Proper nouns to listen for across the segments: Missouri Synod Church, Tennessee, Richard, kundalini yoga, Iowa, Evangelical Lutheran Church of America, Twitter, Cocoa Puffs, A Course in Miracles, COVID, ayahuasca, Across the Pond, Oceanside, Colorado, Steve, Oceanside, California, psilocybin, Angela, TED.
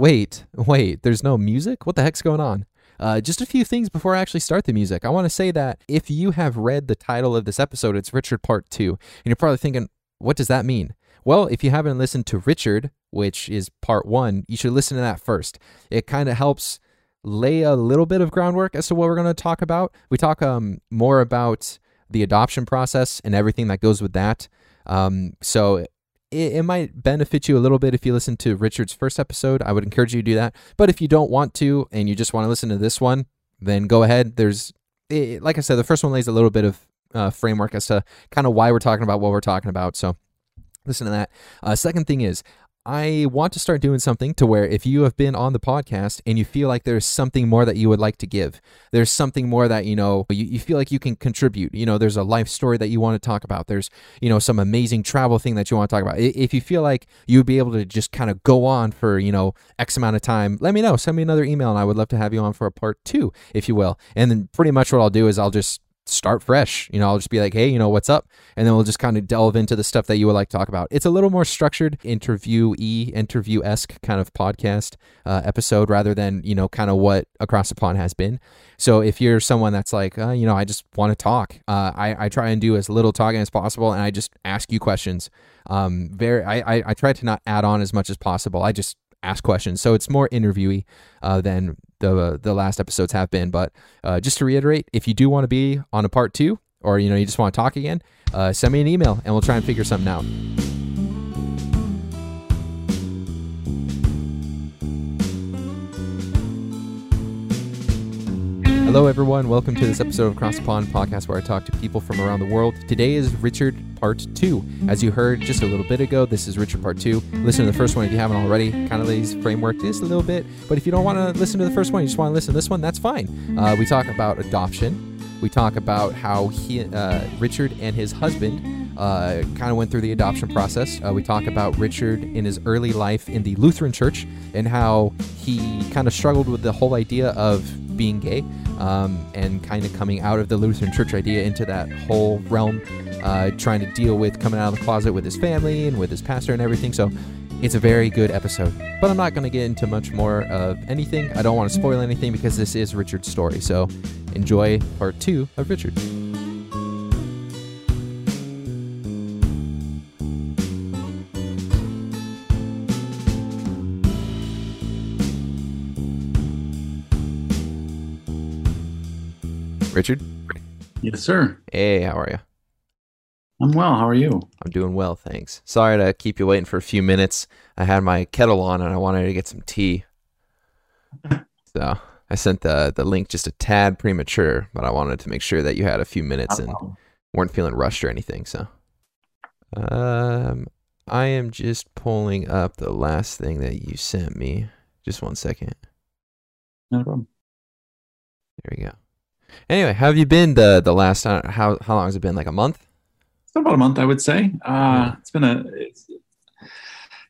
Wait, there's no music? What the heck's going on? Just a few things before I actually start the music. I want to say that if you have read the title of this episode, it's Richard Part 2, and you're probably thinking, what does that mean? Well, if you haven't listened to Richard, which is Part 1, you should listen to that first. It kind of helps lay a little bit of groundwork as to what we're going to talk about. We talk more about the adoption process and everything that goes with that. So it might benefit you a little bit if you listen to Richard's first episode. I would encourage you to do that. But if you don't want to and you just want to listen to this one, then go ahead. Like I said, the first one lays a little bit of framework as to kind of why we're talking about what we're talking about. So listen to that. Second thing is, I want to start doing something to where if you have been on the podcast and you feel like there's something more that you would like to give, there's something more that, you feel like you can contribute. There's a life story that you want to talk about. There's, some amazing travel thing that you want to talk about. If you feel like you'd be able to just kind of go on for, X amount of time, let me know. Send me another email and I would love to have you on for a Part 2, if you will. And then pretty much what I'll do is I'll just start fresh. I'll just be like, hey, what's up? And then we'll just kind of delve into the stuff that you would like to talk about. It's a little more structured, interview-esque kind of podcast episode rather than, kind of what Across the Pond has been. So if you're someone that's like, I just want to talk, I try and do as little talking as possible, and I just ask you questions. I try to not add on as much as possible. I just ask questions. So it's more interviewee than the last episodes have been. But just to reiterate, if you do want to be on a Part 2, or you just want to talk again, send me an email and we'll try and figure something out. Hello, everyone. Welcome to this episode of Across the Pond podcast, where I talk to people from around the world. Today is Richard Part 2. As you heard just a little bit ago, this is Richard Part 2. Listen to the first one if you haven't already. Kind of lays framework just a little bit. But if you don't want to listen to the first one, you just want to listen to this one, that's fine. We talk about adoption. We talk about how Richard and his husband kind of went through the adoption process. We talk about Richard in his early life in the Lutheran Church and how he kind of struggled with the whole idea of being gay and kind of coming out of the Lutheran Church idea into that whole realm, trying to deal with coming out of the closet with his family and with his pastor and everything. So it's a very good episode, but I'm not going to get into much more of anything. I don't want to spoil anything because this is Richard's story. So enjoy Part 2 of Richard. Richard? Yes, sir. Hey, how are you? I'm well. How are you? I'm doing well, thanks. Sorry to keep you waiting for a few minutes. I had my kettle on and I wanted to get some tea. So I sent the link just a tad premature, but I wanted to make sure that you had a few minutes and weren't feeling rushed or anything. So I am just pulling up the last thing that you sent me. Just one second. No problem. There we go. Anyway, how have you been the last time? How long has it been? Like a month? It's been about a month, I would say. It's been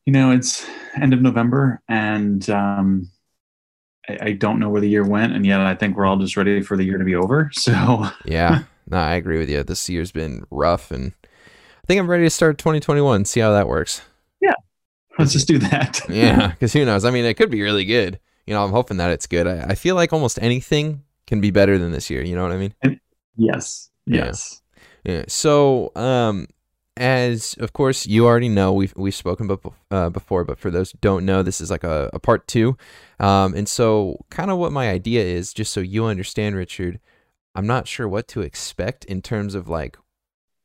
it's end of November, and I don't know where the year went, and yet I think we're all just ready for the year to be over. So yeah, no, I agree with you. This year's been rough, and I think I'm ready to start 2021. See how that works. Yeah, let's just do that. Yeah, because who knows? I mean, it could be really good. I'm hoping that it's good. I feel like almost anything can be better than this year. You know what I mean? Yes. Yeah. So, as of course you already know, we've spoken before, but for those who don't know, this is like a Part 2. And so kind of what my idea is, just so you understand, Richard, I'm not sure what to expect in terms of like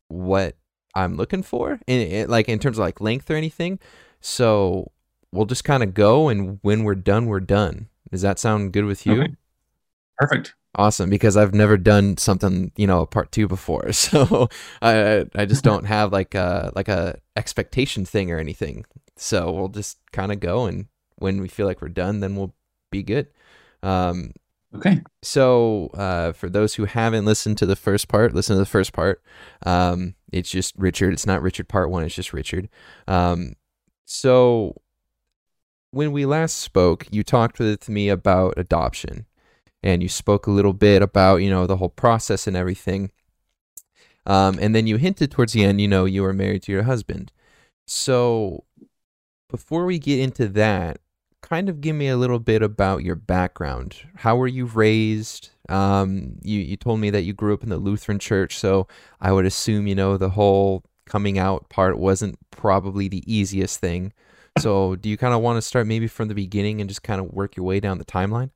what I'm looking for in terms of like length or anything. So we'll just kind of go, and when we're done, we're done. Does that sound good with you? Okay. Perfect. Awesome. Because I've never done something, a Part 2 before. So I just don't have like a expectation thing or anything. So we'll just kind of go, and when we feel like we're done, then we'll be good. Okay. So for those who haven't listened to the first part, listen to the first part. It's just Richard. It's not Richard Part 1. It's just Richard. So when we last spoke, you talked with me about adoption. And you spoke a little bit about, the whole process and everything. And then you hinted towards the end, you were married to your husband. So before we get into that, kind of give me a little bit about your background. How were you raised? You told me that you grew up in the Lutheran church, so I would assume, you know, the whole coming out part wasn't probably the easiest thing. So do you kind of want to start maybe from the beginning and just kind of work your way down the timeline?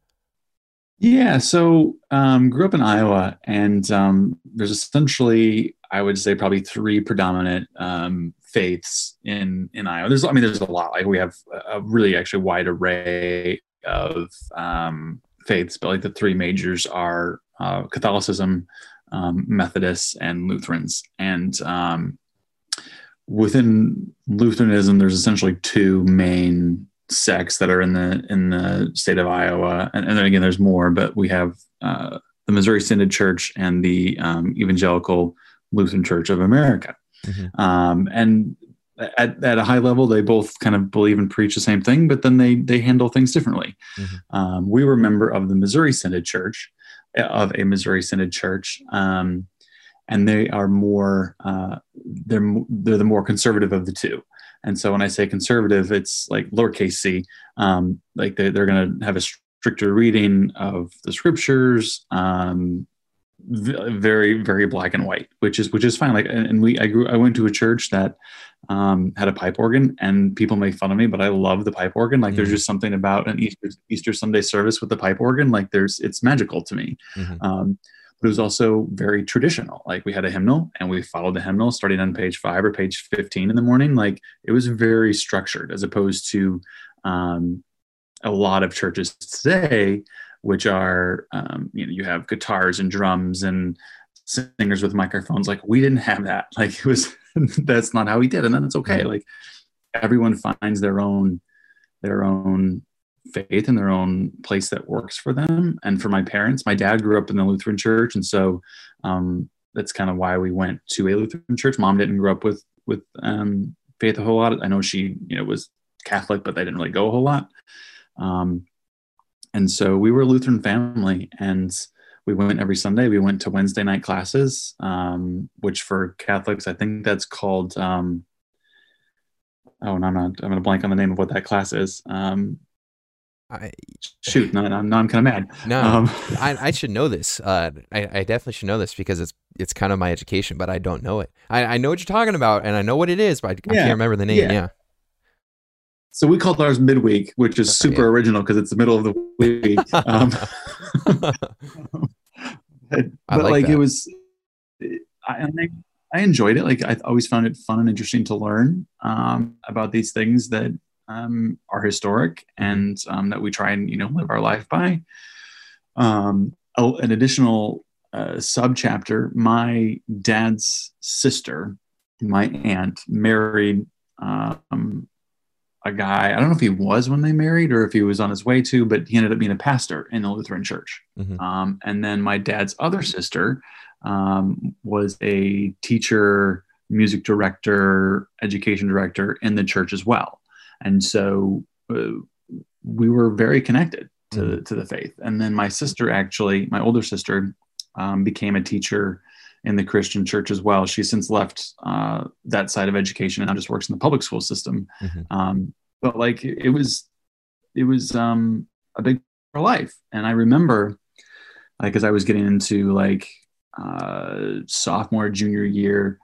Yeah, so grew up in Iowa, and there's essentially, I would say, probably three predominant faiths in Iowa. There's, I mean, there's a lot. Like, we have a really actually wide array of faiths, but like the three majors are Catholicism, Methodists, and Lutherans. And within Lutheranism, there's essentially two main sects that are in the state of Iowa, and then again there's more, but we have the Missouri Synod Church and the Evangelical Lutheran Church of America. Mm-hmm. And at a high level, they both kind of believe and preach the same thing, but then they handle things differently. Mm-hmm. We were a member of the Missouri Synod Church, and they are more they're the more conservative of the two. And so when I say conservative, it's like lowercase c, like they're going to have a stricter reading of the scriptures, very, very black and white, which is fine. Like, and I went to a church that had a pipe organ, and people make fun of me, but I love the pipe organ. Like, mm-hmm. There's just something about an Easter Sunday service with the pipe organ. Like, it's magical to me. Mm-hmm. But it was also very traditional. Like, we had a hymnal, and we followed the hymnal starting on page 5 or page 15 in the morning. Like, it was very structured, as opposed to a lot of churches today, which are, you know, you have guitars and drums and singers with microphones. Like, we didn't have that. Like, it was, that's not how we did. And then it's okay. Like, everyone finds their own faith in their own place that works for them. And for my parents, my dad grew up in the Lutheran church, and so that's kind of why we went to a Lutheran church. Mom didn't grow up with faith a whole lot. I know she, you know, was Catholic, but they didn't really go a whole lot. And so we were a Lutheran family, and we went every Sunday. We went to Wednesday night classes, which for Catholics, I think that's called I'm gonna blank on the name of what that class is. I'm kind of mad. No, I should know this. I definitely should know this, because it's kind of my education, but I don't know it. I know what you're talking about, and I know what it is, but I can't remember the name. Yeah. So we called ours midweek, which is super original, because it's the middle of the week. But it was, I enjoyed it. Like, I always found it fun and interesting to learn about these things that are historic, and that we try and, you know, live our life by. An additional subchapter: my dad's sister, my aunt, married a guy. I don't know if he was when they married or if he was on his way to, but he ended up being a pastor in the Lutheran church. Mm-hmm. And then my dad's other sister was a teacher, music director, education director in the church as well. And so we were very connected to the faith. And then my sister, actually, my older sister, became a teacher in the Christian church as well. She's since left that side of education and now just works in the public school system. Mm-hmm. But like, it was a big part of life. And I remember, like, as I was getting into like sophomore, junior year,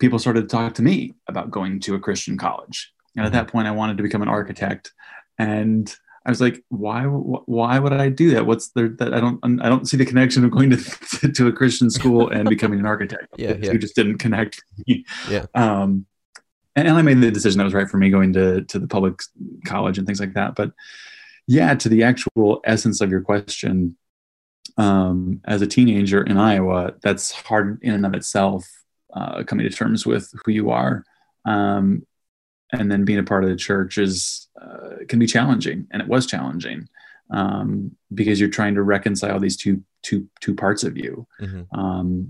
people started to talk to me about going to a Christian college. And at that point, I wanted to become an architect, and I was like, "Why would I do that? What's there that I don't see the connection of going to a Christian school and becoming an architect. You just didn't connect." Yeah. And I made the decision that was right for me, going to the public college and things like that. But yeah, to the actual essence of your question, as a teenager in Iowa, that's hard in and of itself, coming to terms with who you are. And then being a part of the church can be challenging, and it was challenging, because you're trying to reconcile these two parts of you. Mm-hmm.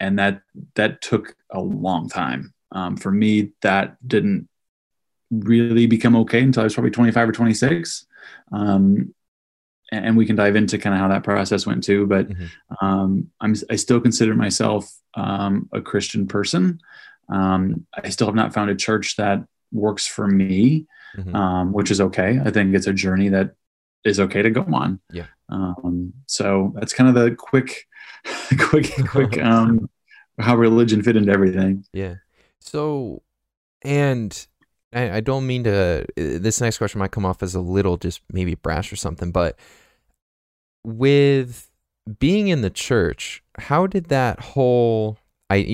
And that took a long time. For me, that didn't really become okay until I was probably 25 or 26. And we can dive into kind of how that process went too, but mm-hmm. I still consider myself a Christian person. I still have not found a church that works for me. mm-hmm. Which is okay. I think it's a journey that is okay to go on. Yeah. So that's kind of the quick, how religion fit into everything. Yeah. So, and I don't mean to, this next question might come off as a little just maybe brash or something, but with being in the church, how did that whole,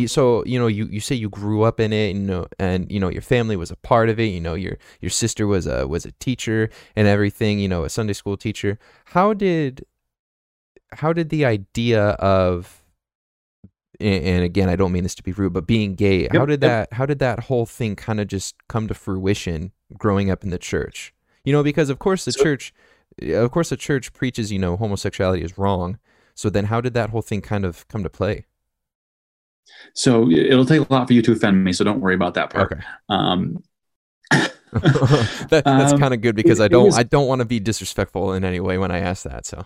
so, you know, you say you grew up in it, and, you know, your family was a part of it, you know, your sister was a teacher and everything, you know, a Sunday school teacher. How did the idea of, and again, I don't mean this to be rude, but being gay, yep, how did that whole thing kind of just come to fruition growing up in the church? You know, because of course the church preaches, you know, homosexuality is wrong. So then how did that whole thing kind of come to play? So it'll take a lot for you to offend me, so don't worry about that part. Okay. That's kind of good, because I don't want to be disrespectful in any way when I ask that. So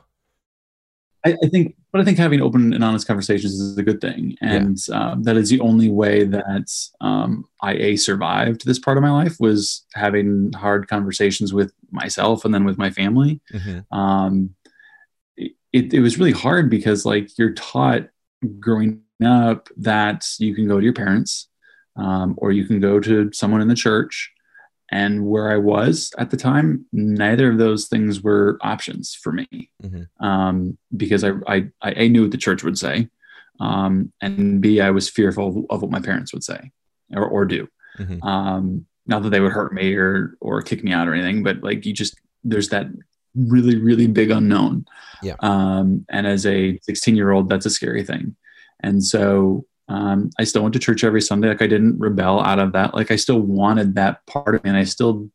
I think having open and honest conversations is a good thing. And that is the only way that I survived this part of my life, was having hard conversations with myself and then with my family. Mm-hmm. It was really hard, because like, you're taught growing up that you can go to your parents or you can go to someone in the church. And where I was at the time, neither of those things were options for me, mm-hmm. Because I knew what the church would say, and B, I was fearful of what my parents would say or do. Mm-hmm. Not that they would hurt me or kick me out or anything, but like, there's that really, really big unknown. Yeah. And as a 16-year-old, that's a scary thing. And so I still went to church every Sunday. Like, I didn't rebel out of that. Like, I still wanted that part of me, and I still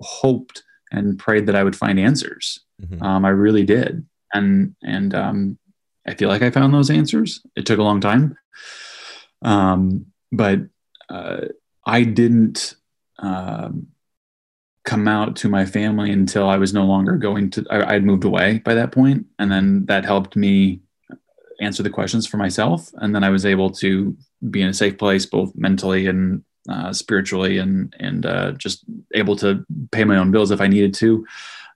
hoped and prayed that I would find answers. Mm-hmm. I really did. And I feel like I found those answers. It took a long time. But I didn't come out to my family until I was no longer going to, I'd moved away by that point. And then that helped me answer the questions for myself. And then I was able to be in a safe place, both mentally and spiritually, and just able to pay my own bills if I needed to,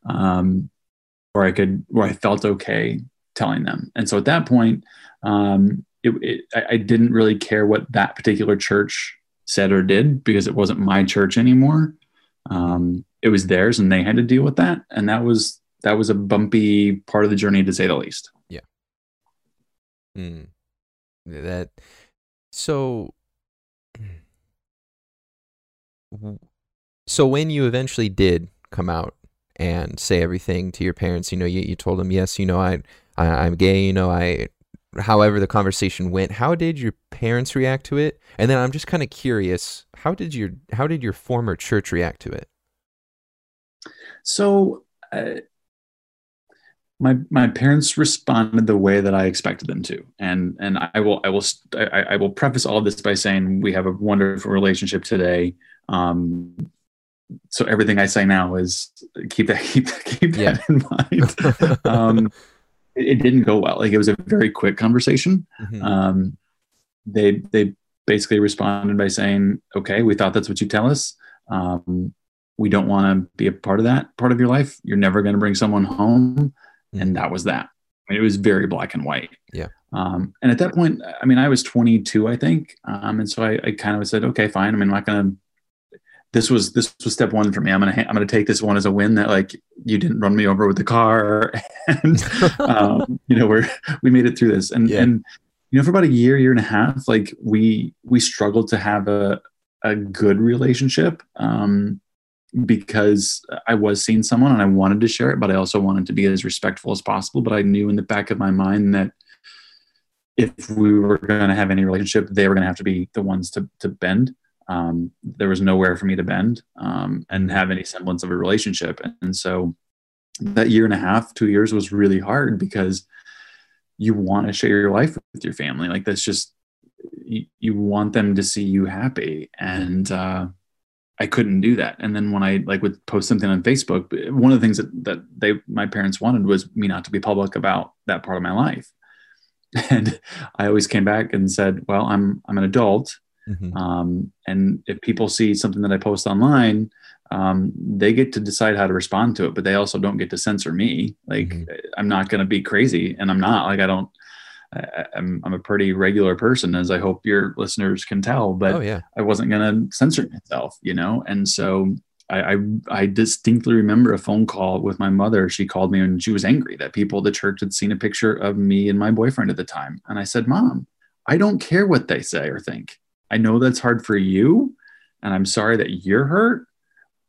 or I felt okay telling them. And so at that point, I didn't really care what that particular church said or did, because it wasn't my church anymore. It was theirs, and they had to deal with that. And that was a bumpy part of the journey, to say the least. Yeah. So when you eventually did come out and say everything to your parents, you know, you told them, yes, you know, I'm gay, you know, however the conversation went, how did your parents react to it? And then I'm just kind of curious, how did your former church react to it? So, My parents responded the way that I expected them to, and I will preface all of this by saying we have a wonderful relationship today. So everything I say now is keep that in mind. It didn't go well. Like, it was a very quick conversation. Mm-hmm. They basically responded by saying, "Okay, we thought that's what you tell us. We don't want to be a part of that part of your life. You're never going to bring someone home." And that was that. I mean, it was very black and white. Yeah. And at that point, I mean, I was 22, I think. And so I kind of said, okay, fine. I mean, I'm not going to, this was step one for me. I'm going to take this one as a win, that like, you didn't run me over with the car, and you know, we made it through this. And, you know, for about a year and a half, like we struggled to have a good relationship, because I was seeing someone and I wanted to share it, but I also wanted to be as respectful as possible. But I knew in the back of my mind that if we were going to have any relationship, they were going to have to be the ones to bend. There was nowhere for me to bend and have any semblance of a relationship. And so that year and a half, 2 years was really hard, because you want to share your life with your family. Like, that's just, you want them to see you happy. And, I couldn't do that. And then when I like would post something on Facebook, one of the things that my parents wanted was me not to be public about that part of my life. And I always came back and said, well, I'm an adult. Mm-hmm. And if people see something that I post online, They get to decide how to respond to it, but they also don't get to censor me. Like, mm-hmm. I'm not going to be crazy, and I'm not, like, I'm a pretty regular person, as I hope your listeners can tell, but oh, yeah. I wasn't going to censor myself, you know? And so I distinctly remember a phone call with my mother. She called me and she was angry that people at the church had seen a picture of me and my boyfriend at the time. And I said, Mom, I don't care what they say or think. I know that's hard for you, and I'm sorry that you're hurt,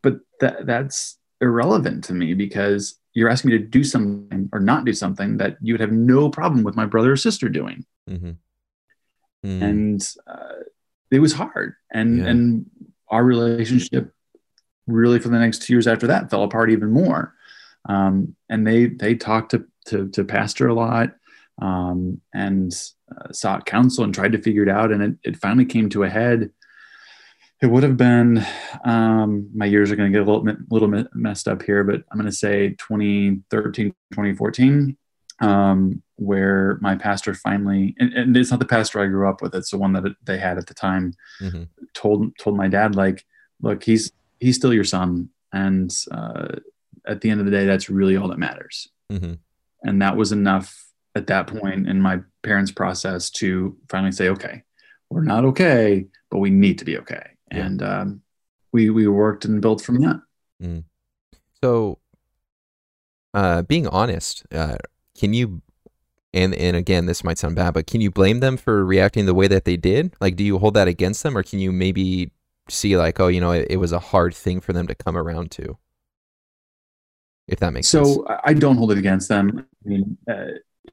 but that's irrelevant to me, because you're asking me to do something or not do something that you would have no problem with my brother or sister doing. Mm-hmm. Mm. And it was hard. And, yeah. and our relationship really for the next 2 years after that fell apart even more. And they talked to pastor a lot, and sought counsel and tried to figure it out. And it finally came to a head. It would have been, my years are going to get a little messed up here, but I'm going to say 2013, 2014, where my pastor finally, and it's not the pastor I grew up with, it's the one that they had at the time, mm-hmm. told my dad, like, look, he's still your son. And at the end of the day, that's really all that matters. Mm-hmm. And that was enough at that point in my parents' process to finally say, okay, we're not okay, but we need to be okay. Yeah. And we worked and built from that. Mm. So being honest, can you, and again, this might sound bad, but can you blame them for reacting the way that they did? Like, do you hold that against them, or can you maybe see, like, oh, you know, it was a hard thing for them to come around to? If that makes sense. So I don't hold it against them. I mean,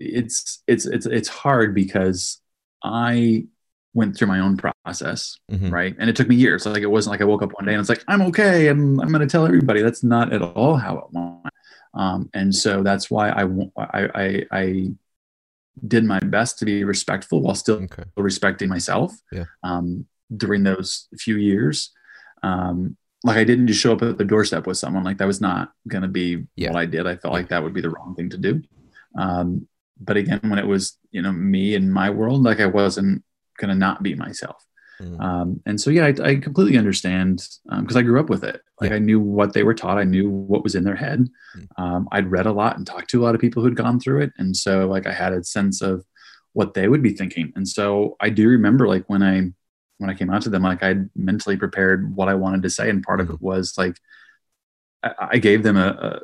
it's hard because I went through my own process, mm-hmm. right? And it took me years. Like, it wasn't like I woke up one day and it's like, I'm okay, I'm going to tell everybody. That's not at all how it went. And so that's why I did my best to be respectful while still respecting myself during those few years. Like, I didn't just show up at the doorstep with someone. Like, that was not going to be what I did. I felt like that would be the wrong thing to do. But again, when it was, you know, me and my world, like, I wasn't going to not be myself. Mm. And so, yeah, I completely understand, because I grew up with it. Like, I knew what they were taught. I knew what was in their head. I'd read a lot and talked to a lot of people who'd gone through it. And so, like, I had a sense of what they would be thinking. And so I do remember, like, when I came out to them, like, I'd mentally prepared what I wanted to say. And part of it was, like, I gave them a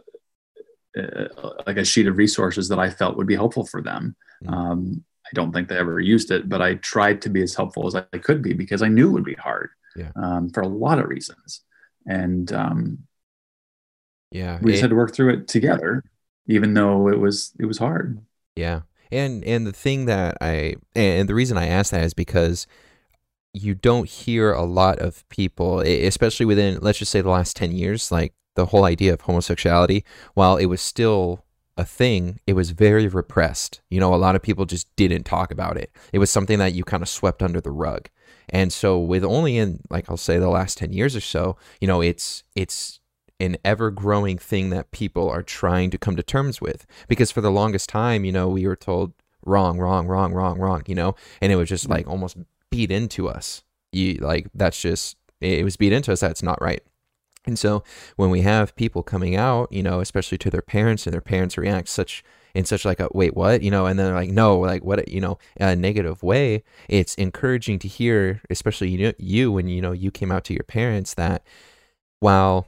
sheet of resources that I felt would be helpful for them. I don't think they ever used it, but I tried to be as helpful as I could be, because I knew it would be hard for a lot of reasons. And we just had to work through it together, even though it was hard. Yeah. And the thing that the reason I asked that is because you don't hear a lot of people, especially within, let's just say, the last 10 years, like, the whole idea of homosexuality, while it was still a thing, it was very repressed. You know, a lot of people just didn't talk about it. It was something that you kind of swept under the rug. And so with only in, like, I'll say the last 10 years or so, you know, it's an ever-growing thing that people are trying to come to terms with. Because for the longest time, you know, we were told wrong, you know, and it was just like almost beat into us. It was beat into us that it's not right. And so when we have people coming out, you know, especially to their parents, and their parents react in such like a, wait, what, you know, and then they're like, no, like, what, you know, a negative way, it's encouraging to hear, especially, you know, when, you know, you came out to your parents, that while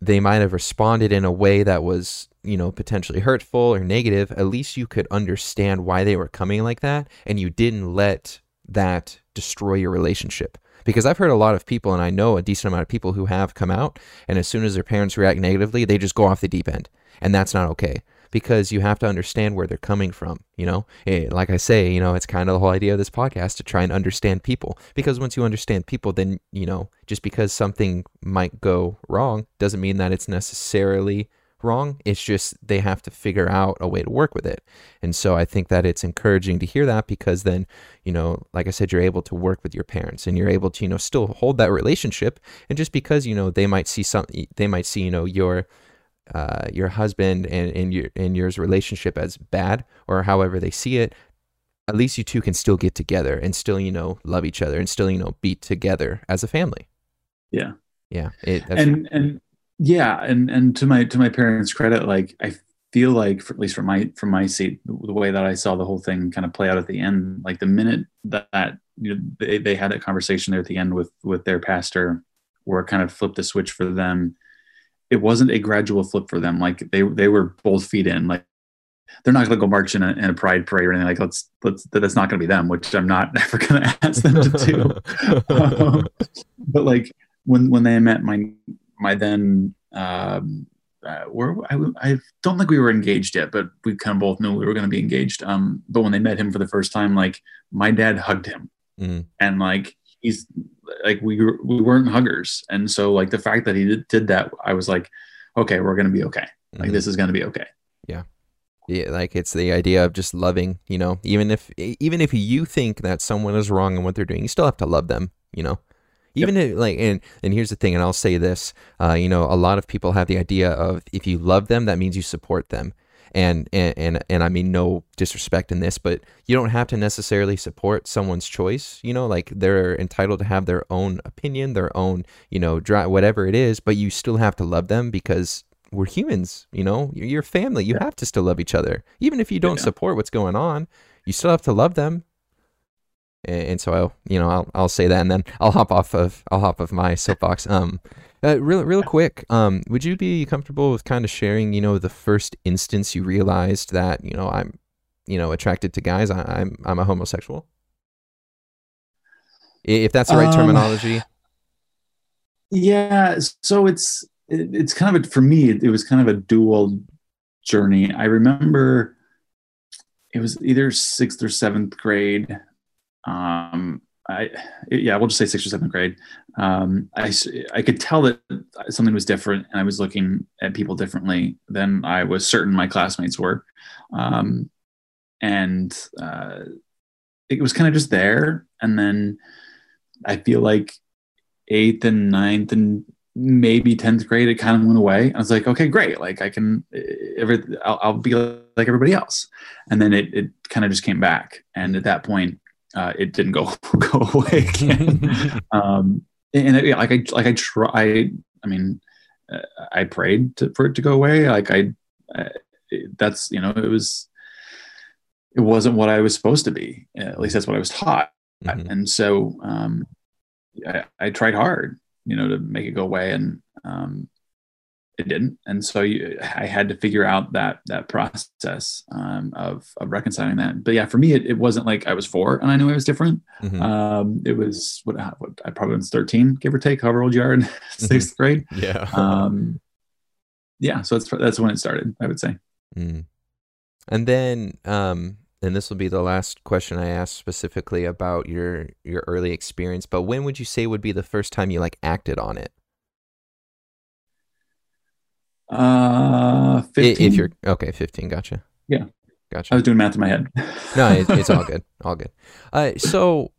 they might have responded in a way that was, you know, potentially hurtful or negative, at least you could understand why they were coming like that, and you didn't let that destroy your relationship. Because I've heard a lot of people, and I know a decent amount of people who have come out, and as soon as their parents react negatively, they just go off the deep end. And that's not okay, because you have to understand where they're coming from. You know, like I say, you know, it's kind of the whole idea of this podcast, to try and understand people, because once you understand people, then, you know, just because something might go wrong doesn't mean that it's necessarily wrong. It's just they have to figure out a way to work with it. And so I think that it's encouraging to hear that, because then, you know, like I said, you're able to work with your parents, and you're able to, you know, still hold that relationship. And just because, you know, they might see, you know, your husband and yours relationship as bad, or however they see it, at least you two can still get together and still, you know, love each other and still, you know, be together as a family. Yeah. Yeah. It, that's, and Yeah, and to my parents' credit, like I feel like, for, at least from my seat, the way that I saw the whole thing kind of play out at the end, like the minute that they had that conversation there at the end with their pastor, where it kind of flipped the switch for them. It wasn't a gradual flip for them. Like they were both feet in. Like they're not going to go march in a pride parade or anything. Like that's not going to be them, which I'm not ever going to ask them to do. But like when they met my then, I don't think we were engaged yet, but we kind of both knew we were going to be engaged. But when they met him for the first time, like my dad hugged him, and like he's. Like we weren't huggers. And so like the fact that he did that, I was like, okay, we're going to be okay. Like this is going to be okay. Yeah. Yeah. Like it's the idea of just loving, you know, even if you think that someone is wrong in what they're doing, you still have to love them, you know, even if, like, and here's the thing. And I'll say this, you know, a lot of people have the idea of if you love them, that means you support them. And I mean, no disrespect in this, but you don't have to necessarily support someone's choice, you know, like they're entitled to have their own opinion, their own, you know, drive, whatever it is, but you still have to love them because we're humans, you know, you're family. You have to still love each other. Even if you don't support what's going on, you still have to love them. And so I'll say that, and then I'll hop off my soapbox. Real quick. Would you be comfortable with kind of sharing, you know, the first instance you realized that, you know, I'm, you know, attracted to guys. I'm a homosexual. If that's the right terminology. Yeah. So it's kind of for me. It was kind of a dual journey. I remember it was either 6th or 7th grade. We'll just say 6th or 7th grade. I could tell that something was different and I was looking at people differently than I was certain my classmates were. It was kind of just there. And then I feel like 8th and 9th and maybe 10th grade, it kind of went away. I was like, okay, great. Like I can, I'll be like everybody else. And then it kind of just came back. And at that point, it didn't go away again. I prayed for it to go away. Like that's, you know, it wasn't what I was supposed to be. At least that's what I was taught. Mm-hmm. And so, I tried hard, you know, to make it go away, and, it didn't. And so I had to figure out that process of reconciling that. But yeah, for me, it wasn't like I was 4 and I knew I was different. Mm-hmm. It was what I probably was 13, give or take, however old you are in 6th grade. Yeah. So that's when it started, I would say. Mm. And then, and this will be the last question I asked specifically about your early experience, but when would you say would be the first time you like acted on it? 15. If you're okay, 15. Gotcha. I was doing math in my head. No, it's all good. All good. So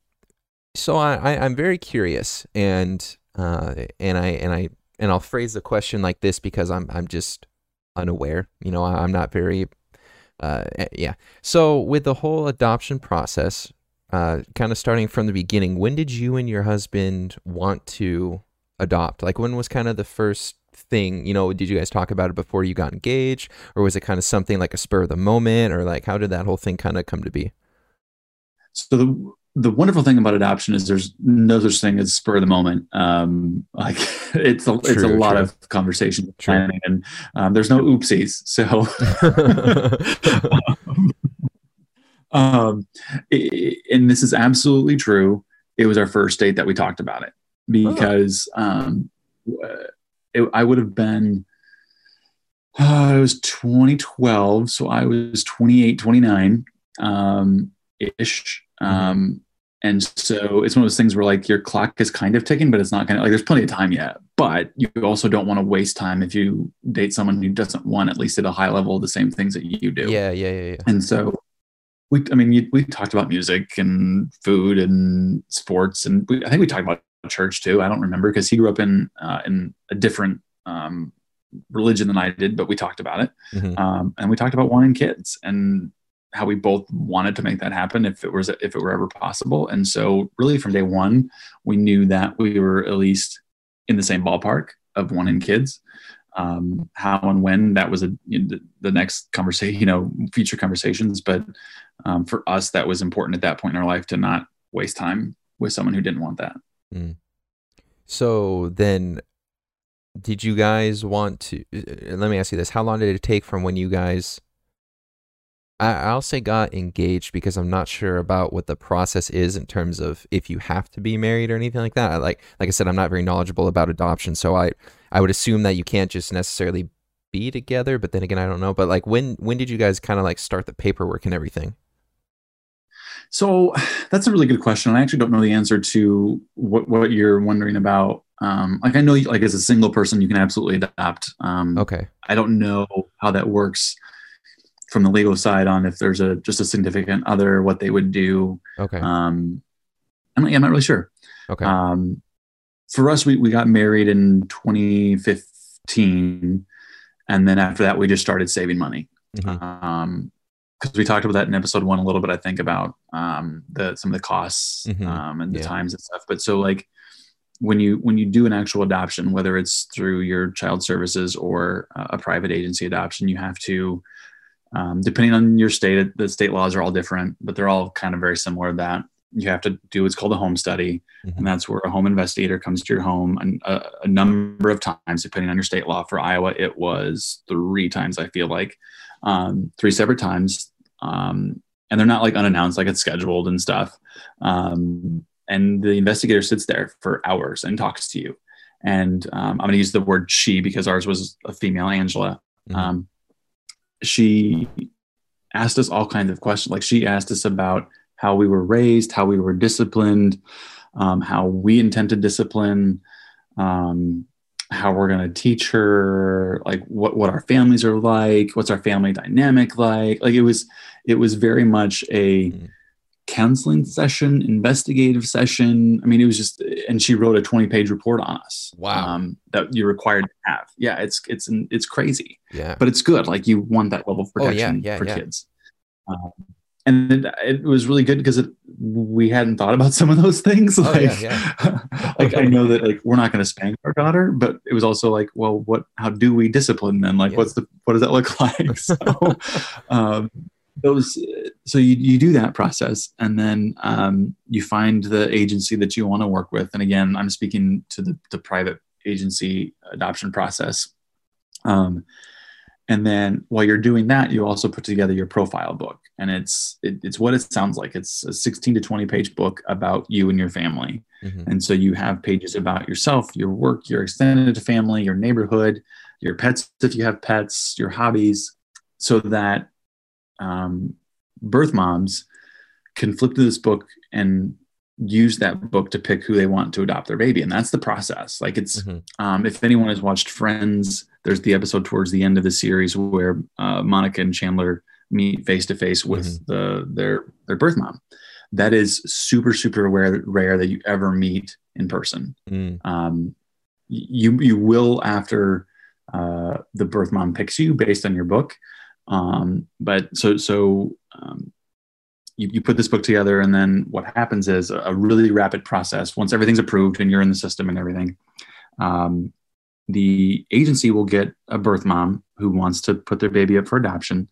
I'm very curious, and I'll phrase the question like this because I'm just unaware. You know, I'm not very. So with the whole adoption process, kind of starting from the beginning, when did you and your husband want to adopt? Like, when was kind of the first thing, you know? Did you guys talk about it before you got engaged, or was it kind of something like a spur of the moment, or like how did that whole thing kind of come to be? So the wonderful thing about adoption is there's no such thing as spur of the moment. Like it's a lot of conversation planning, and there's no oopsies. So and this is absolutely true. It was our first date that we talked about it because I would have been, it was 2012. So I was 28, 29, ish. And so it's one of those things where like your clock is kind of ticking, but it's not kind of like, there's plenty of time yet, but you also don't want to waste time. If you date someone who doesn't want, at least at a high level, the same things that you do. Yeah. And so we talked about music and food and sports. And I think we talked about church too. I don't remember because he grew up in a different religion than I did, but we talked about it. Mm-hmm. And we talked about wanting kids and how we both wanted to make that happen if it were ever possible. And so really from day one, we knew that we were at least in the same ballpark of wanting kids. How and when, that was the next conversation, future conversations. But for us, that was important at that point in our life to not waste time with someone who didn't want that. Mm. So then did you guys want to, let me ask you this, how long did it take from when you guys, I'll say got engaged, because I'm not sure about what the process is in terms of if you have to be married or anything like that. Like I said, I'm not very knowledgeable about adoption, so I would assume that you can't just necessarily be together, but then again, I don't know. But like, when did you guys kind of like start the paperwork and everything? So that's a really good question. I actually don't know the answer to what you're wondering about. Like I know, like as a single person, you can absolutely adopt. Okay. I don't know how that works from the legal side on if there's just a significant other, what they would do. Okay. I'm not really sure. Okay. For us, we got married in 2015, and then after that, we just started saving money. Mm-hmm. Because we talked about that in episode 1 a little bit, I think, about some of the costs, mm-hmm. And the times and stuff. But so like when you do an actual adoption, whether it's through your child services or a private agency adoption, you have to, depending on your state, the state laws are all different, but they're all kind of very similar to that. You have to do what's called a home study. Mm-hmm. And that's where a home investigator comes to your home a number of times, depending on your state law. For Iowa, it was 3 times, I feel like. 3 separate times. And they're not like unannounced, like it's scheduled and stuff. And the investigator sits there for hours and talks to you. And I'm going to use the word she, because ours was a female, Angela. Mm-hmm. She asked us all kinds of questions. Like she asked us about how we were raised, how we were disciplined, how we intend to discipline, how we're going to teach her, like what our families are like, what's our family dynamic like. Like it was very much a counseling session, investigative session. I mean, it was just, and she wrote a 20-page report on us. Wow. That you're required to have. Yeah. It's crazy. Yeah. But it's good. Like you want that level of protection for kids. And it was really good because we hadn't thought about some of those things. Like I know that like we're not going to spank our daughter, but it was also like, well, how do we discipline them? Like, what does that look like? So, you do that process, and then you find the agency that you want to work with. And again, I'm speaking to the private agency adoption process. And then while you're doing that, you also put together your profile book, and it's what it sounds like. It's a 16 to 20 page book about you and your family. Mm-hmm. And so you have pages about yourself, your work, your extended family, your neighborhood, your pets, if you have pets, your hobbies, so that birth moms can flip through this book and use that book to pick who they want to adopt their baby. And that's the process. Like it's, mm-hmm. If anyone has watched Friends, there's the episode towards the end of the series where Monica and Chandler meet face-to-face with mm-hmm. their birth mom. That is super, super rare that you ever meet in person. Mm. You will after the birth mom picks you based on your book. You put this book together, and then what happens is a really rapid process. Once everything's approved and you're in the system and everything, the agency will get a birth mom who wants to put their baby up for adoption.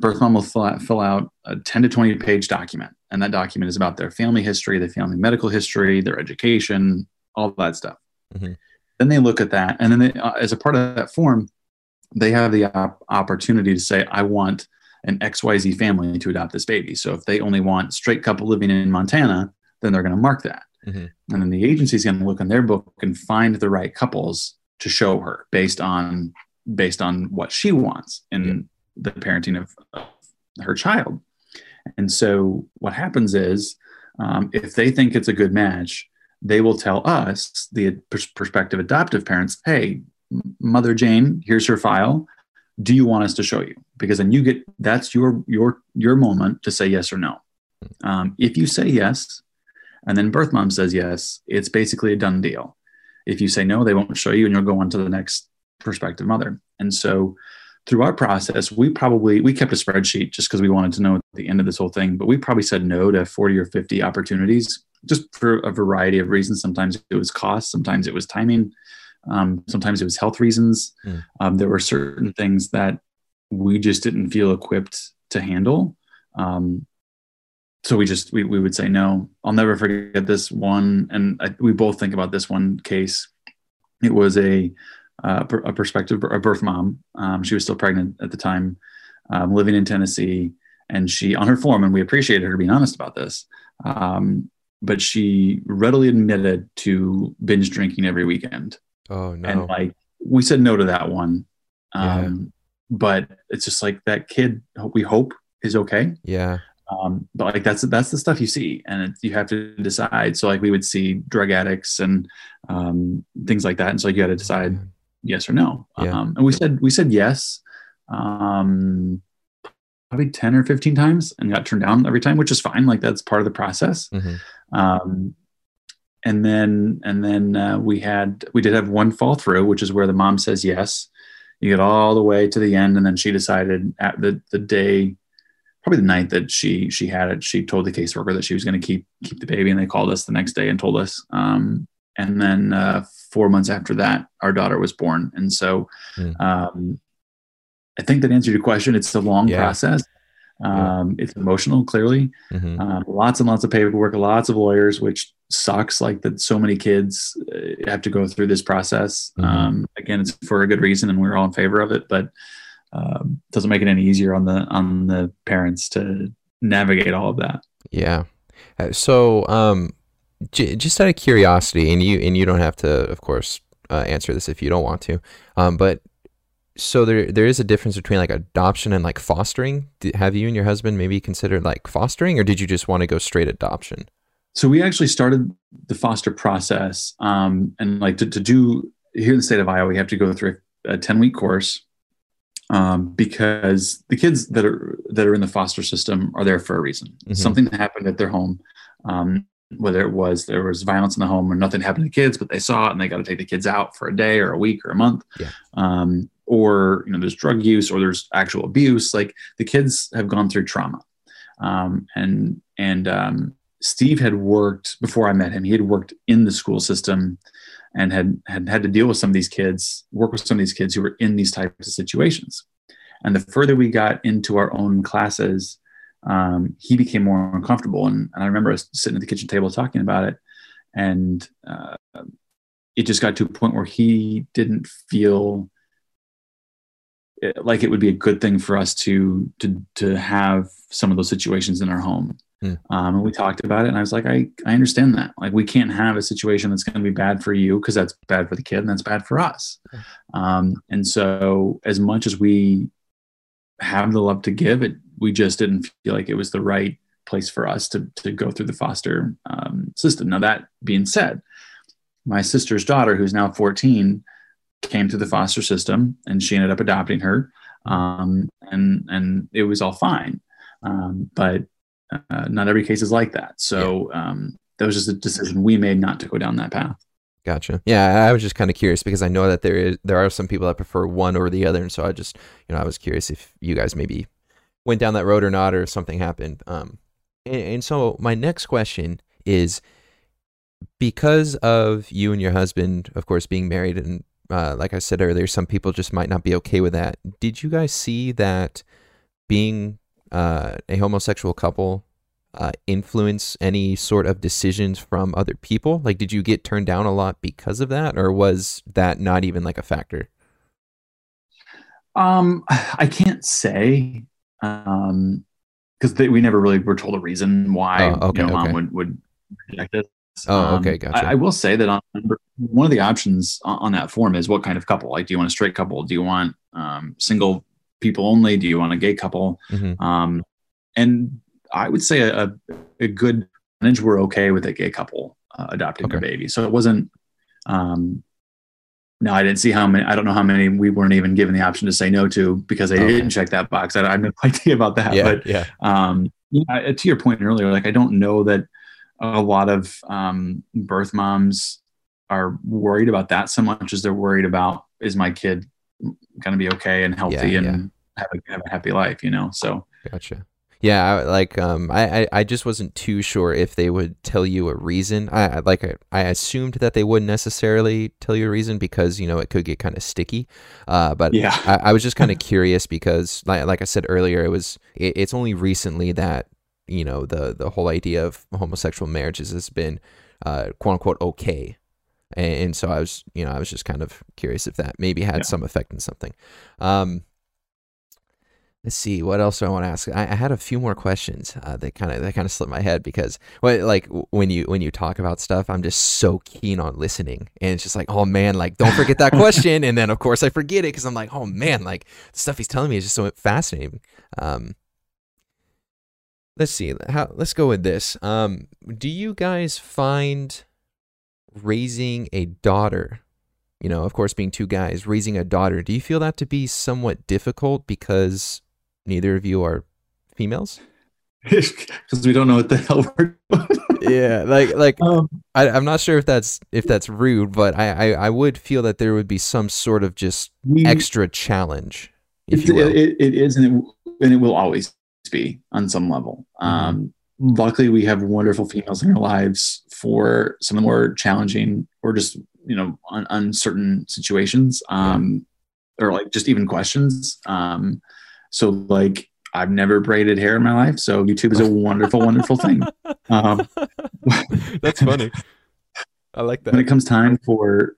Birth mom will fill out a 10 to 20 page document. And that document is about their family history, their family medical history, their education, all that stuff. Mm-hmm. Then they look at that. And then they, as a part of that form, they have the opportunity to say, I want an XYZ family to adopt this baby. So if they only want straight couple living in Montana, then they're going to mark that. Mm-hmm. And then the agency's going to look in their book and find the right couples to show her based on what she wants in the parenting of her child. And so what happens is, if they think it's a good match, they will tell us, the prospective adoptive parents, hey, Mother Jane, here's her file. Do you want us to show you? Because then you get, that's your moment to say yes or no. If you say yes, and then birth mom says yes, it's basically a done deal. If you say no, they won't show you, and you'll go on to the next prospective mother. And so through our process, we kept a spreadsheet just because we wanted to know at the end of this whole thing, but we probably said no to 40 or 50 opportunities just for a variety of reasons. Sometimes it was cost, sometimes it was timing, Sometimes it was health reasons. There were certain things that we just didn't feel equipped to handle. So we would say no. I'll never forget this one. And we both think about this one case. It was a prospective, a birth mom. She was still pregnant at the time, living in Tennessee, and she, on her form, and we appreciated her being honest about this. But she readily admitted to binge drinking every weekend. Oh no. And like, we said no to that one. But it's just like that kid, we hope, is okay. Yeah. But like, that's the stuff you see, and you have to decide. So like, we would see drug addicts and, things like that. And so you had to decide yes or no. Yeah. And we said yes, probably 10 or 15 times, and got turned down every time, which is fine. Like, that's part of the process. Mm-hmm. And then we did have one fall through, which is where the mom says yes. You get all the way to the end, and then she decided at the day, probably the night that she had it, she told the caseworker that she was going to keep the baby, and they called us the next day and told us. And then 4 months after that, our daughter was born. And so I think that answered your question. It's a long process. It's emotional, clearly. Mm-hmm. Lots and lots of paperwork, lots of lawyers, which sucks, like that so many kids have to go through this process. Mm-hmm. Again, it's for a good reason, and we're all in favor of it, but doesn't make it any easier on the parents to navigate all of that. Yeah. So just out of curiosity, and you don't have to, of course, answer this if you don't want to, but so there is a difference between like adoption and like fostering. Have you and your husband maybe considered like fostering, or did you just want to go straight adoption? So we actually started the foster process. And like to do here in the state of Iowa, we have to go through a 10-week course, because the kids that are in the foster system are there for a reason. Mm-hmm. Something happened at their home. Whether it was, there was violence in the home, or nothing happened to the kids, but they saw it and they got to take the kids out for a day or a week or a month. Yeah. Or, you know, there's drug use, or there's actual abuse. Like, the kids have gone through trauma. Steve had worked, before I met him, he had worked in the school system and had to deal with some of these kids, work with some of these kids who were in these types of situations. And the further we got into our own classes, he became more uncomfortable. And I remember us sitting at the kitchen table talking about it, and it just got to a point where he didn't feel like it would be a good thing for us to have some of those situations in our home. Yeah. And we talked about it, and I was like, I understand that. Like, we can't have a situation that's going to be bad for you, because that's bad for the kid and that's bad for us. Yeah. And so as much as we have the love to give it, we just didn't feel like it was the right place for us to go through the foster system. Now, that being said, my sister's daughter, who's now 14, came to the foster system, and she ended up adopting her. And it was all fine. But not every case is like that. So that was just a decision we made, not to go down that path. Gotcha. Yeah. I was just kind of curious, because I know that there are some people that prefer one or the other. And so I just, you know, I was curious if you guys maybe went down that road or not, or if something happened. And so my next question is, because of you and your husband, of course, being married, and like I said earlier, some people just might not be okay with that. Did you guys see that being a homosexual couple influence any sort of decisions from other people? Like, did you get turned down a lot because of that, or was that not even like a factor? I can't say, because we never really were told a reason why. Oh, okay, mom would reject this. Oh, okay. Gotcha. I will say that one of the options on that form is what kind of couple. Like, do you want a straight couple? Do you want single people only? Do you want a gay couple? Mm-hmm. And I would say a good percentage were okay with a gay couple adopting their baby. So it wasn't, no, I didn't see how many, I don't know how many we weren't even given the option to say no to, because they didn't check that box. I have no idea about that. Yeah, but to your point earlier, like, I don't know that a lot of birth moms are worried about that so much as they're worried about, is my kid going to be okay and healthy have a happy life, you know? So. Gotcha. Yeah, like I just wasn't too sure if they would tell you a reason. I assumed that they wouldn't necessarily tell you a reason because, you know, it could get kind of sticky. But yeah, I was just kind of curious because, like I said earlier, it's only recently that, you know, the whole idea of homosexual marriages has been quote unquote okay. And so I was just kind of curious if that maybe had some effect in something. Let's see, what else do I want to ask? I had a few more questions that kind of slipped my head because, well, like when you talk about stuff, I'm just so keen on listening, and it's just like, oh man, like don't forget that question, and then of course I forget it because I'm like, oh man, like the stuff he's telling me is just so fascinating. Let's see, let's go with this. Do you guys find raising a daughter, you know, of course being two guys raising a daughter, do you feel that to be somewhat difficult because neither of you are females? Because we don't know what the hell we're doing. Yeah, like I'm not sure if that's rude, but I would feel that there would be some sort of just extra challenge, if you will. It is, and it will always be on some level. Mm-hmm. Luckily, we have wonderful females in our lives for some of the more challenging or just, you know, uncertain situations, or like just even questions. So like, I've never braided hair in my life, so YouTube is a wonderful, wonderful thing. That's funny. I like that. When it comes time for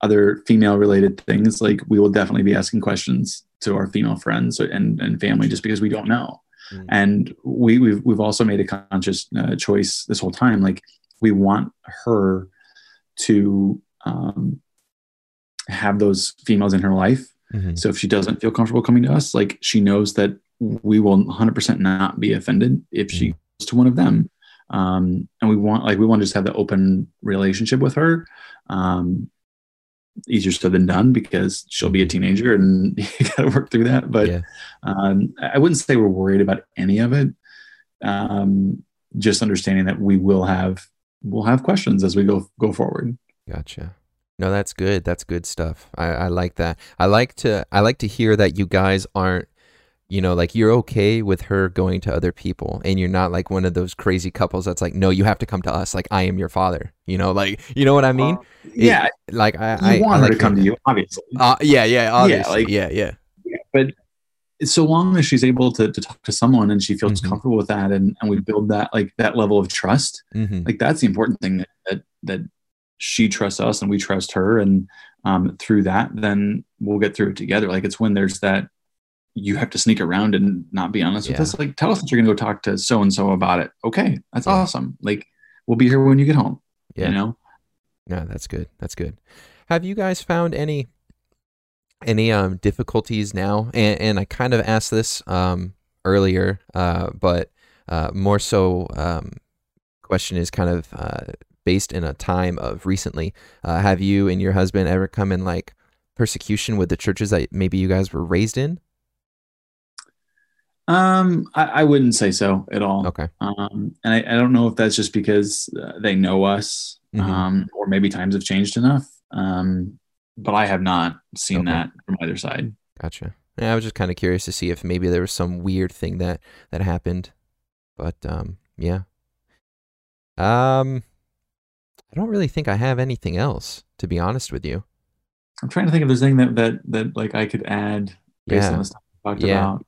other female related things, like we will definitely be asking questions to our female friends and family, just because we don't know. Mm. And we've also made a conscious choice this whole time. Like we want her to have those females in her life. Mm-hmm. So if she doesn't feel comfortable coming to us, like she knows that we will 100% not be offended if she goes to one of them. And we want to just have the open relationship with her. Easier said than done because she'll be a teenager and you got to work through that. But yeah. I wouldn't say we're worried about any of it. Just understanding that we'll have questions as we go forward. Gotcha. No, that's good. That's good stuff. I like that. I like to hear that you guys aren't, you know, like you're okay with her going to other people, and you're not like one of those crazy couples that's like, no, you have to come to us. Like I am your father, you know, like, you know what I mean? Yeah. Like I want her to come to you, obviously. Obviously. Yeah, like, yeah. But so long as she's able to talk to someone and she feels comfortable with that, and we build that, like that level of trust, like that's the important thing, that she trusts us and we trust her. And through that, then we'll get through it together. Like it's when there's that you have to sneak around and not be honest with us. Like tell us that you're going to go talk to so-and-so about it. Okay. That's awesome. Like we'll be here when you get home. Yeah. You know? No, that's good. That's good. Have you guys found any difficulties now? And I kind of asked this earlier, but more so question is kind of based in a time of recently. Have you and your husband ever come in like persecution with the churches that maybe you guys were raised in? I wouldn't say so at all. Okay. And I don't know if that's just because they know us, or maybe times have changed enough. But I have not seen that from either side. Gotcha. Yeah, I was just kind of curious to see if maybe there was some weird thing that happened, but, yeah. I don't really think I have anything else, to be honest with you. I'm trying to think if there's anything that like I could add based on the stuff we talked about.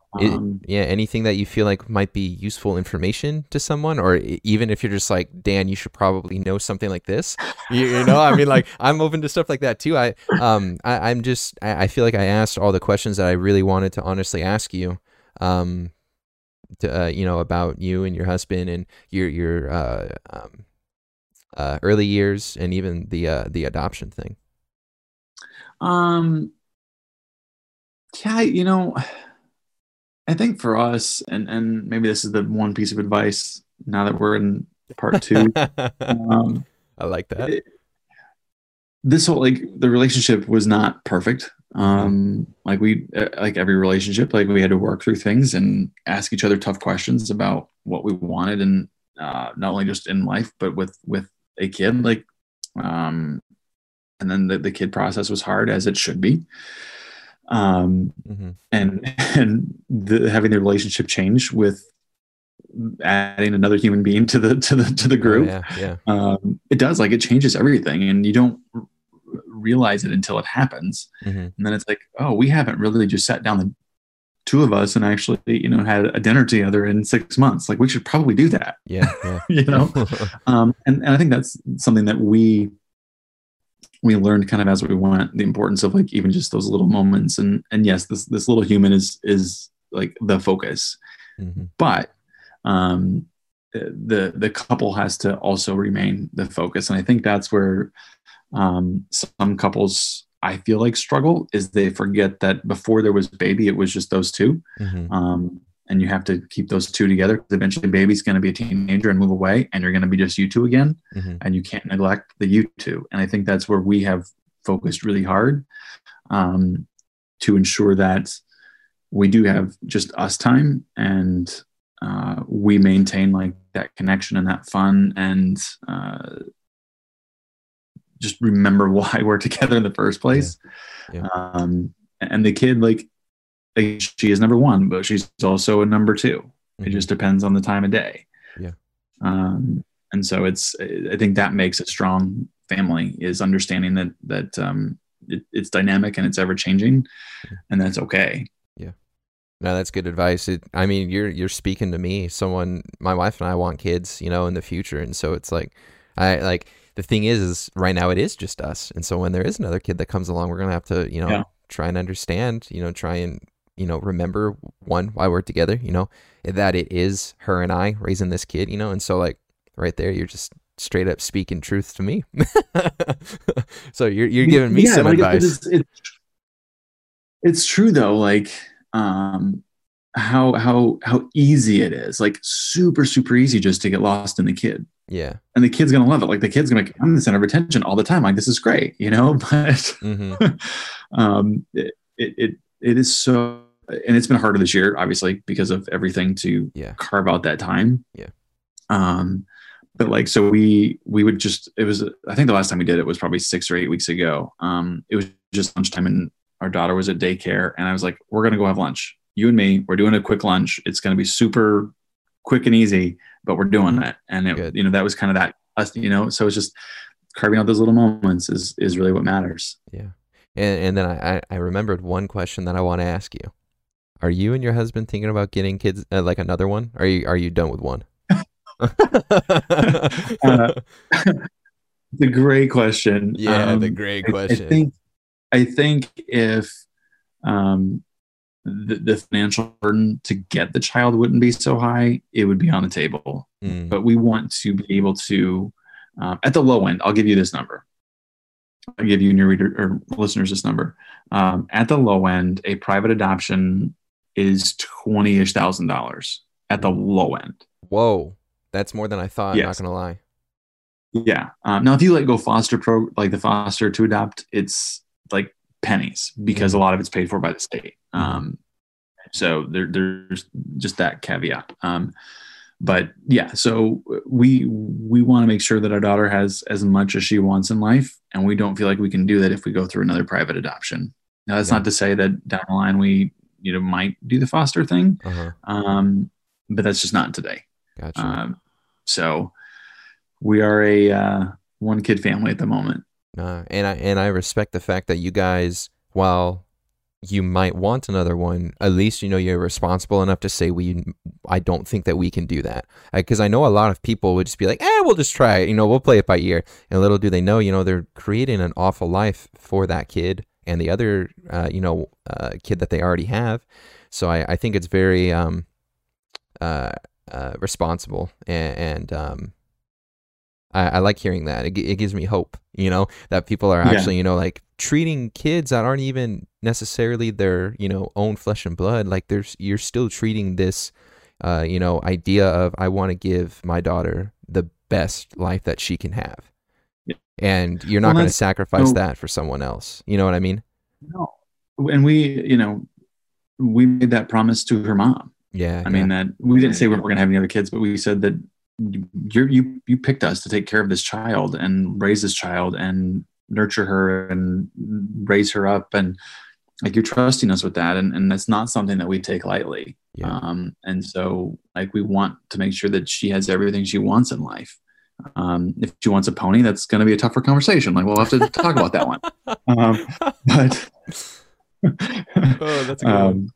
Anything that you feel like might be useful information to someone, or even if you're just like, Dan, you should probably know something like this. You know, I mean, like I'm open to stuff like that too. I feel like I asked all the questions that I really wanted to honestly ask you, to, you know, about you and your husband and your early years and even the adoption thing. Yeah, you know, I think for us, and maybe this is the one piece of advice now that we're in part 2. I like that. This whole, like the relationship was not perfect. Like we, like every relationship, like we had to work through things and ask each other tough questions about what we wanted. And, not only just in life, but with a kid, like, and then the kid process was hard, as it should be. and having their relationship change with adding another human being to the group. Oh, yeah, yeah. It does, like, it changes everything, and you don't realize it until it happens. Mm-hmm. And then it's like, oh, we haven't really just sat down, the two of us, and actually, you know, had a dinner together in 6 months. Like, we should probably do that. Yeah. Yeah. You know? And I think that's something that we learned kind of as we went, the importance of, like, even just those little moments. And yes, this little human is like the focus, mm-hmm. but the couple has to also remain the focus. And I think that's where some couples, I feel like, struggle, is they forget that before there was baby, it was just those two. Mm-hmm. And you have to keep those two together, because eventually baby's going to be a teenager and move away, and you're going to be just you two again. Mm-hmm. And you can't neglect the you two. And I think that's where we have focused really hard to ensure that we do have just us time, and we maintain, like, that connection and that fun, and just remember why we're together in the first place. Yeah. Yeah. And the kid, like, she is number one, but she's also a number two. Mm-hmm. It just depends on the time of day. Yeah. And so I think that makes a strong family, is understanding that it's dynamic and it's ever changing, and that's okay. Yeah. No, that's good advice. I mean, you're speaking to me, someone, my wife and I want kids, you know, in the future. And so it's like, the thing is right now it is just us. And so when there is another kid that comes along, we're going to have to, you know, try and understand, you know, try and, you know, remember, one, why we're together, you know, that it is her and I raising this kid, you know? And so, like, right there, you're just straight up speaking truth to me. So you're giving me some advice. It's true though. Like, how easy it is, like, super, super easy just to get lost in the kid. Yeah. And the kid's going to love it. Like, the kid's going to be, I'm the center of attention all the time. Like, this is great, you know, but mm-hmm. It is so, and it's been harder this year, obviously, because of everything, to carve out that time. Yeah. But, like, so we would just, I think the last time we did it was probably 6 or 8 weeks ago. It was just lunchtime, and our daughter was at daycare, and I was like, we're going to go have lunch. You and me, we're doing a quick lunch. It's going to be super quick and easy, but we're doing it. And it, you know, that was kind of that us, you know, so it's just carving out those little moments is really what matters. Yeah. And then I remembered one question that I want to ask you. Are you and your husband thinking about getting kids, like another one? Are you done with one? The great question. Yeah. The great question. I think if, the financial burden to get the child wouldn't be so high, it would be on the table. Mm. But we want to be able to, at the low end, I'll give you this number. I'll give you and your reader or listeners this number. At the low end, a private adoption is $20,000-ish at the low end. Whoa. That's more than I thought. Yes. I'm not going to lie. Yeah. Now if you go foster like the foster to adopt, it's like pennies, because a lot of it's paid for by the state. So there's just that caveat. But yeah, so we want to make sure that our daughter has as much as she wants in life. And we don't feel like we can do that if we go through another private adoption. Now, that's not to say that down the line, we, you know, might do the foster thing. Uh-huh. But that's just not today. Gotcha. So we are a, one kid family at the moment. And I respect the fact that you guys, while you might want another one, at least, you know, you're responsible enough to say, I don't think that we can do that. Because I know a lot of people would just be like, we'll just try it. You know, we'll play it by ear. And little do they know, you know, they're creating an awful life for that kid and the other, kid that they already have. So I think it's very responsible and I like hearing that. It gives me hope, you know, that people are actually, you know, like treating kids that aren't even necessarily their, you know, own flesh and blood. Like you're still treating this, you know, idea of, I want to give my daughter the best life that she can have. Yeah. And you're not going to sacrifice that for someone else. You know what I mean? No. And we made that promise to her mom. Yeah. I mean, that we didn't say we were going to have any other kids, but we said that, you picked us to take care of this child and raise this child and nurture her and raise her up. And like, you're trusting us with that. And that's not something that we take lightly. Yeah. And so, like, we want to make sure that she has everything she wants in life. If she wants a pony, that's going to be a tougher conversation. Like, we'll have to talk about that one. But oh, that's a good one.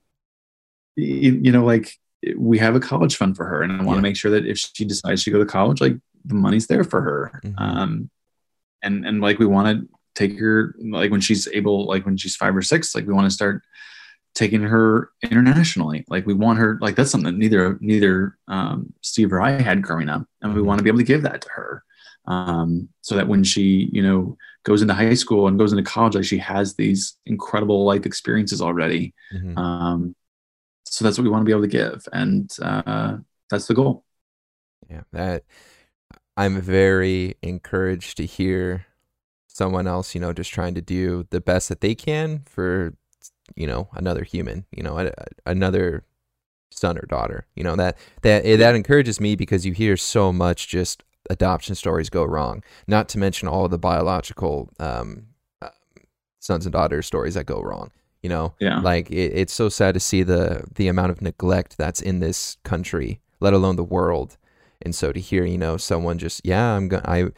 You know, like, we have a college fund for her, and I want to make sure that if she decides to go to college, like, the money's there for her. Mm-hmm. And like, we want to take her, like, when she's able, like when she's 5 or 6, like, we want to start taking her internationally. Like, we want her, like, that's something that neither Steve or I had growing up, and we want to be able to give that to her. So that when she, you know, goes into high school and goes into college, like, she has these incredible life experiences already. Mm-hmm. So that's what we want to be able to give. And, that's the goal. Yeah. That I'm very encouraged to hear someone else, you know, just trying to do the best that they can for, you know, another human, you know, another son or daughter, you know, that encourages me, because you hear so much just adoption stories go wrong, not to mention all the biological, sons and daughter stories that go wrong. You know, like, it's so sad to see the amount of neglect that's in this country, let alone the world. And so to hear, you know, someone just, I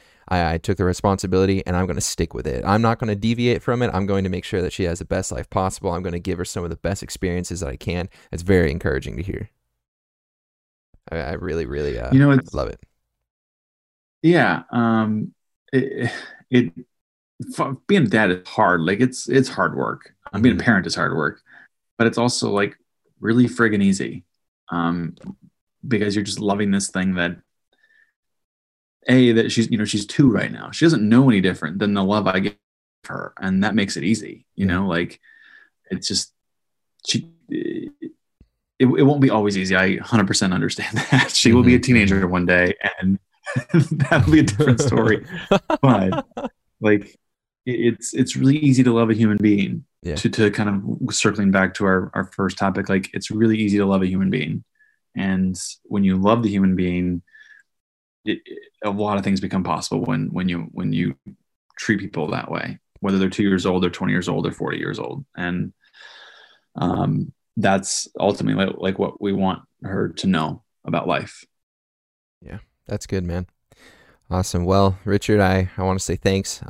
took the responsibility and I'm going to stick with it. I'm not going to deviate from it. I'm going to make sure that she has the best life possible. I'm going to give her some of the best experiences that I can. It's very encouraging to hear. I really, really, you know, love it. Yeah. Being a dad is hard. Like, it's hard work. Being a parent is hard work, but it's also, like, really friggin' easy. Because you're just loving this thing that she's, you know, she's 2 right now. She doesn't know any different than the love I give her. And that makes it easy. You know, like, it's just, it won't be always easy. I 100% understand that. She will be a teenager one day, and that'll be a different story. But, like, it's really easy to love a human being. Yeah. To kind of circling back to our first topic, like, it's really easy to love a human being. And when you love the human being, a lot of things become possible when you treat people that way, whether they're 2 years old or 20 years old or 40 years old. And that's ultimately, like, what we want her to know about life. Yeah, that's good, man. Awesome. Well, Richard, I want to say thanks.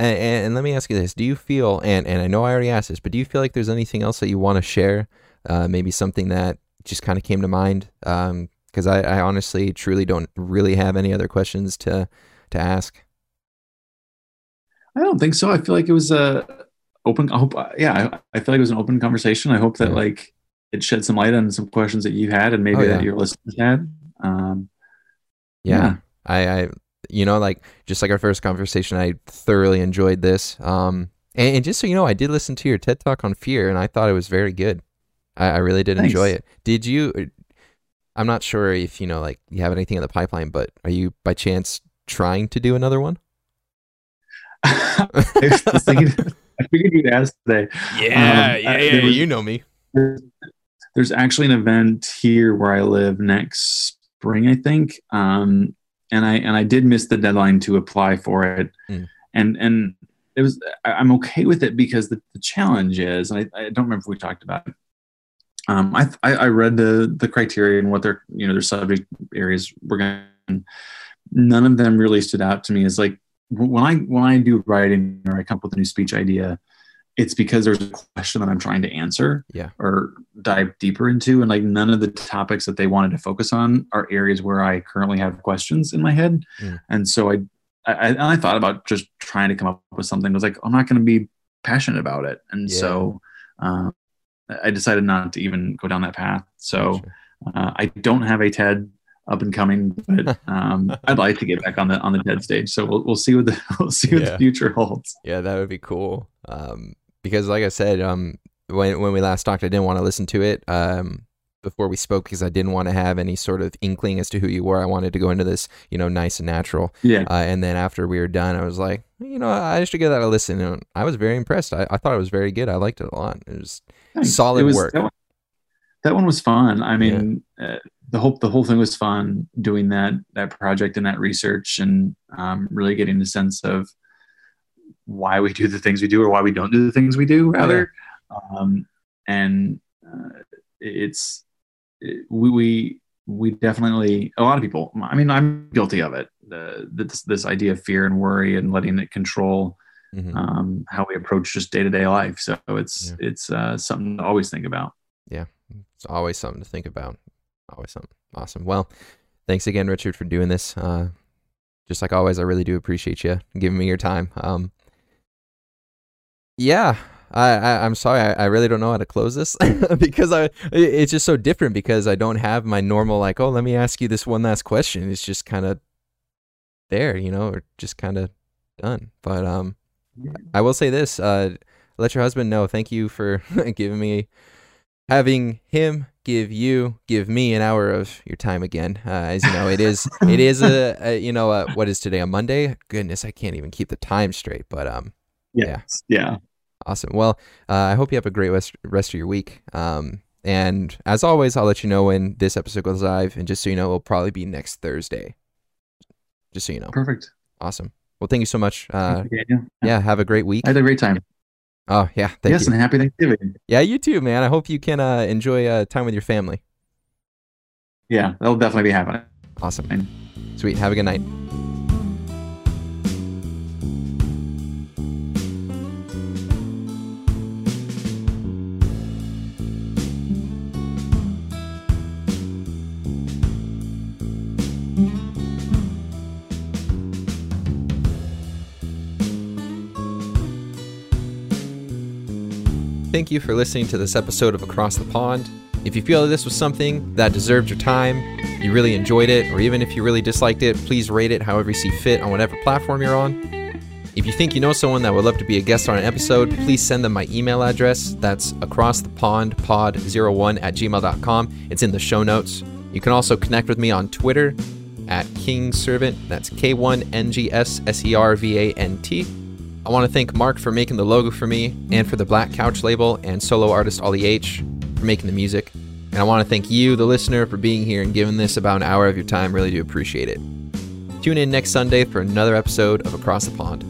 And let me ask you this. Do you feel, and I know I already asked this, but do you feel like there's anything else that you want to share? Maybe something that just kind of came to mind? Because I honestly, truly don't really have any other questions to ask. I don't think so. I feel like it was an open conversation. I hope that like it shed some light on some questions that you had, and maybe that your listeners had. I you know, like, just like our first conversation, I thoroughly enjoyed this. And just so you know, I did listen to your TED Talk on fear, and I thought it was very good. I really did enjoy it. Did you, I'm not sure if, you know, like, you have anything in the pipeline, but are you by chance trying to do another one? I figured you'd ask today. Yeah, you know me. There's actually an event here where I live next spring, I think. And I did miss the deadline to apply for it. And it was, I'm okay with it, because the challenge is, and I don't remember if we talked about it. I read the criteria and what their, you know, their subject areas were going to, none of them really stood out to me as, like, when I do writing or I come up with a new speech idea, it's because there's a question that I'm trying to answer or dive deeper into. And, like, none of the topics that they wanted to focus on are areas where I currently have questions in my head. Mm. And so I thought about just trying to come up with something. I was like, I'm not going to be passionate about it. And so I decided not to even go down that path. So I don't have a TED up and coming, but I'd like to get back on the TED stage. So we'll see what the future holds. Yeah, that would be cool. Because, like I said, when we last talked, I didn't want to listen to it before we spoke, because I didn't want to have any sort of inkling as to who you were. I wanted to go into this, you know, nice and natural. Yeah. And then after we were done, I was like, you know, I should give that a listen. And I was very impressed. I thought it was very good. I liked it a lot. It was solid work. That one was fun. I mean, the whole thing was fun, doing that project and that research, and really getting the sense of why we do the things we do, or why we don't do the things we do, rather. We definitely, a lot of people, I mean, I'm guilty of it. This idea of fear and worry and letting it control how we approach just day-to-day life. So it's something to always think about. Yeah. It's always something to think about. Always something. Awesome. Well, thanks again, Richard, for doing this. Just like always, I really do appreciate you giving me your time. I'm sorry. I really don't know how to close this because it's just so different because I don't have my normal, like, oh, let me ask you this one last question. It's just kind of there, or just kind of done. But I will say this, let your husband know. Thank you for having him give me an hour of your time again. As you know, it is a what is today, a Monday? Goodness, I can't even keep the time straight, but Yeah. Awesome. Well, I hope you have a great rest of your week. And as always, I'll let you know when this episode goes live. And just so you know, it'll probably be next Thursday. Just so you know. Perfect. Awesome. Well, thank you so much. Yeah, have a great week. I had a great time. Oh, yeah. Thank you. And happy Thanksgiving. Yeah, you too, man. I hope you can enjoy time with your family. Yeah, that'll definitely be happening. Awesome. Fine. Sweet. Have a good night. Thank you for listening to this episode of Across the Pond. If you feel this was something that deserved your time, you really enjoyed it, or even if you really disliked it, please rate it however you see fit on whatever platform you're on. If you think you know someone that would love to be a guest on an episode, please send them my email address. That's acrossthepondpod01@gmail.com. It's in the show notes. You can also connect with me on Twitter @KingServant. That's KINGSERVANT. I want to thank Mark for making the logo for me and for the Black Couch label, and solo artist Ollie H for making the music. And I want to thank you, the listener, for being here and giving this about an hour of your time. Really do appreciate it. Tune in next Sunday for another episode of Across the Pond.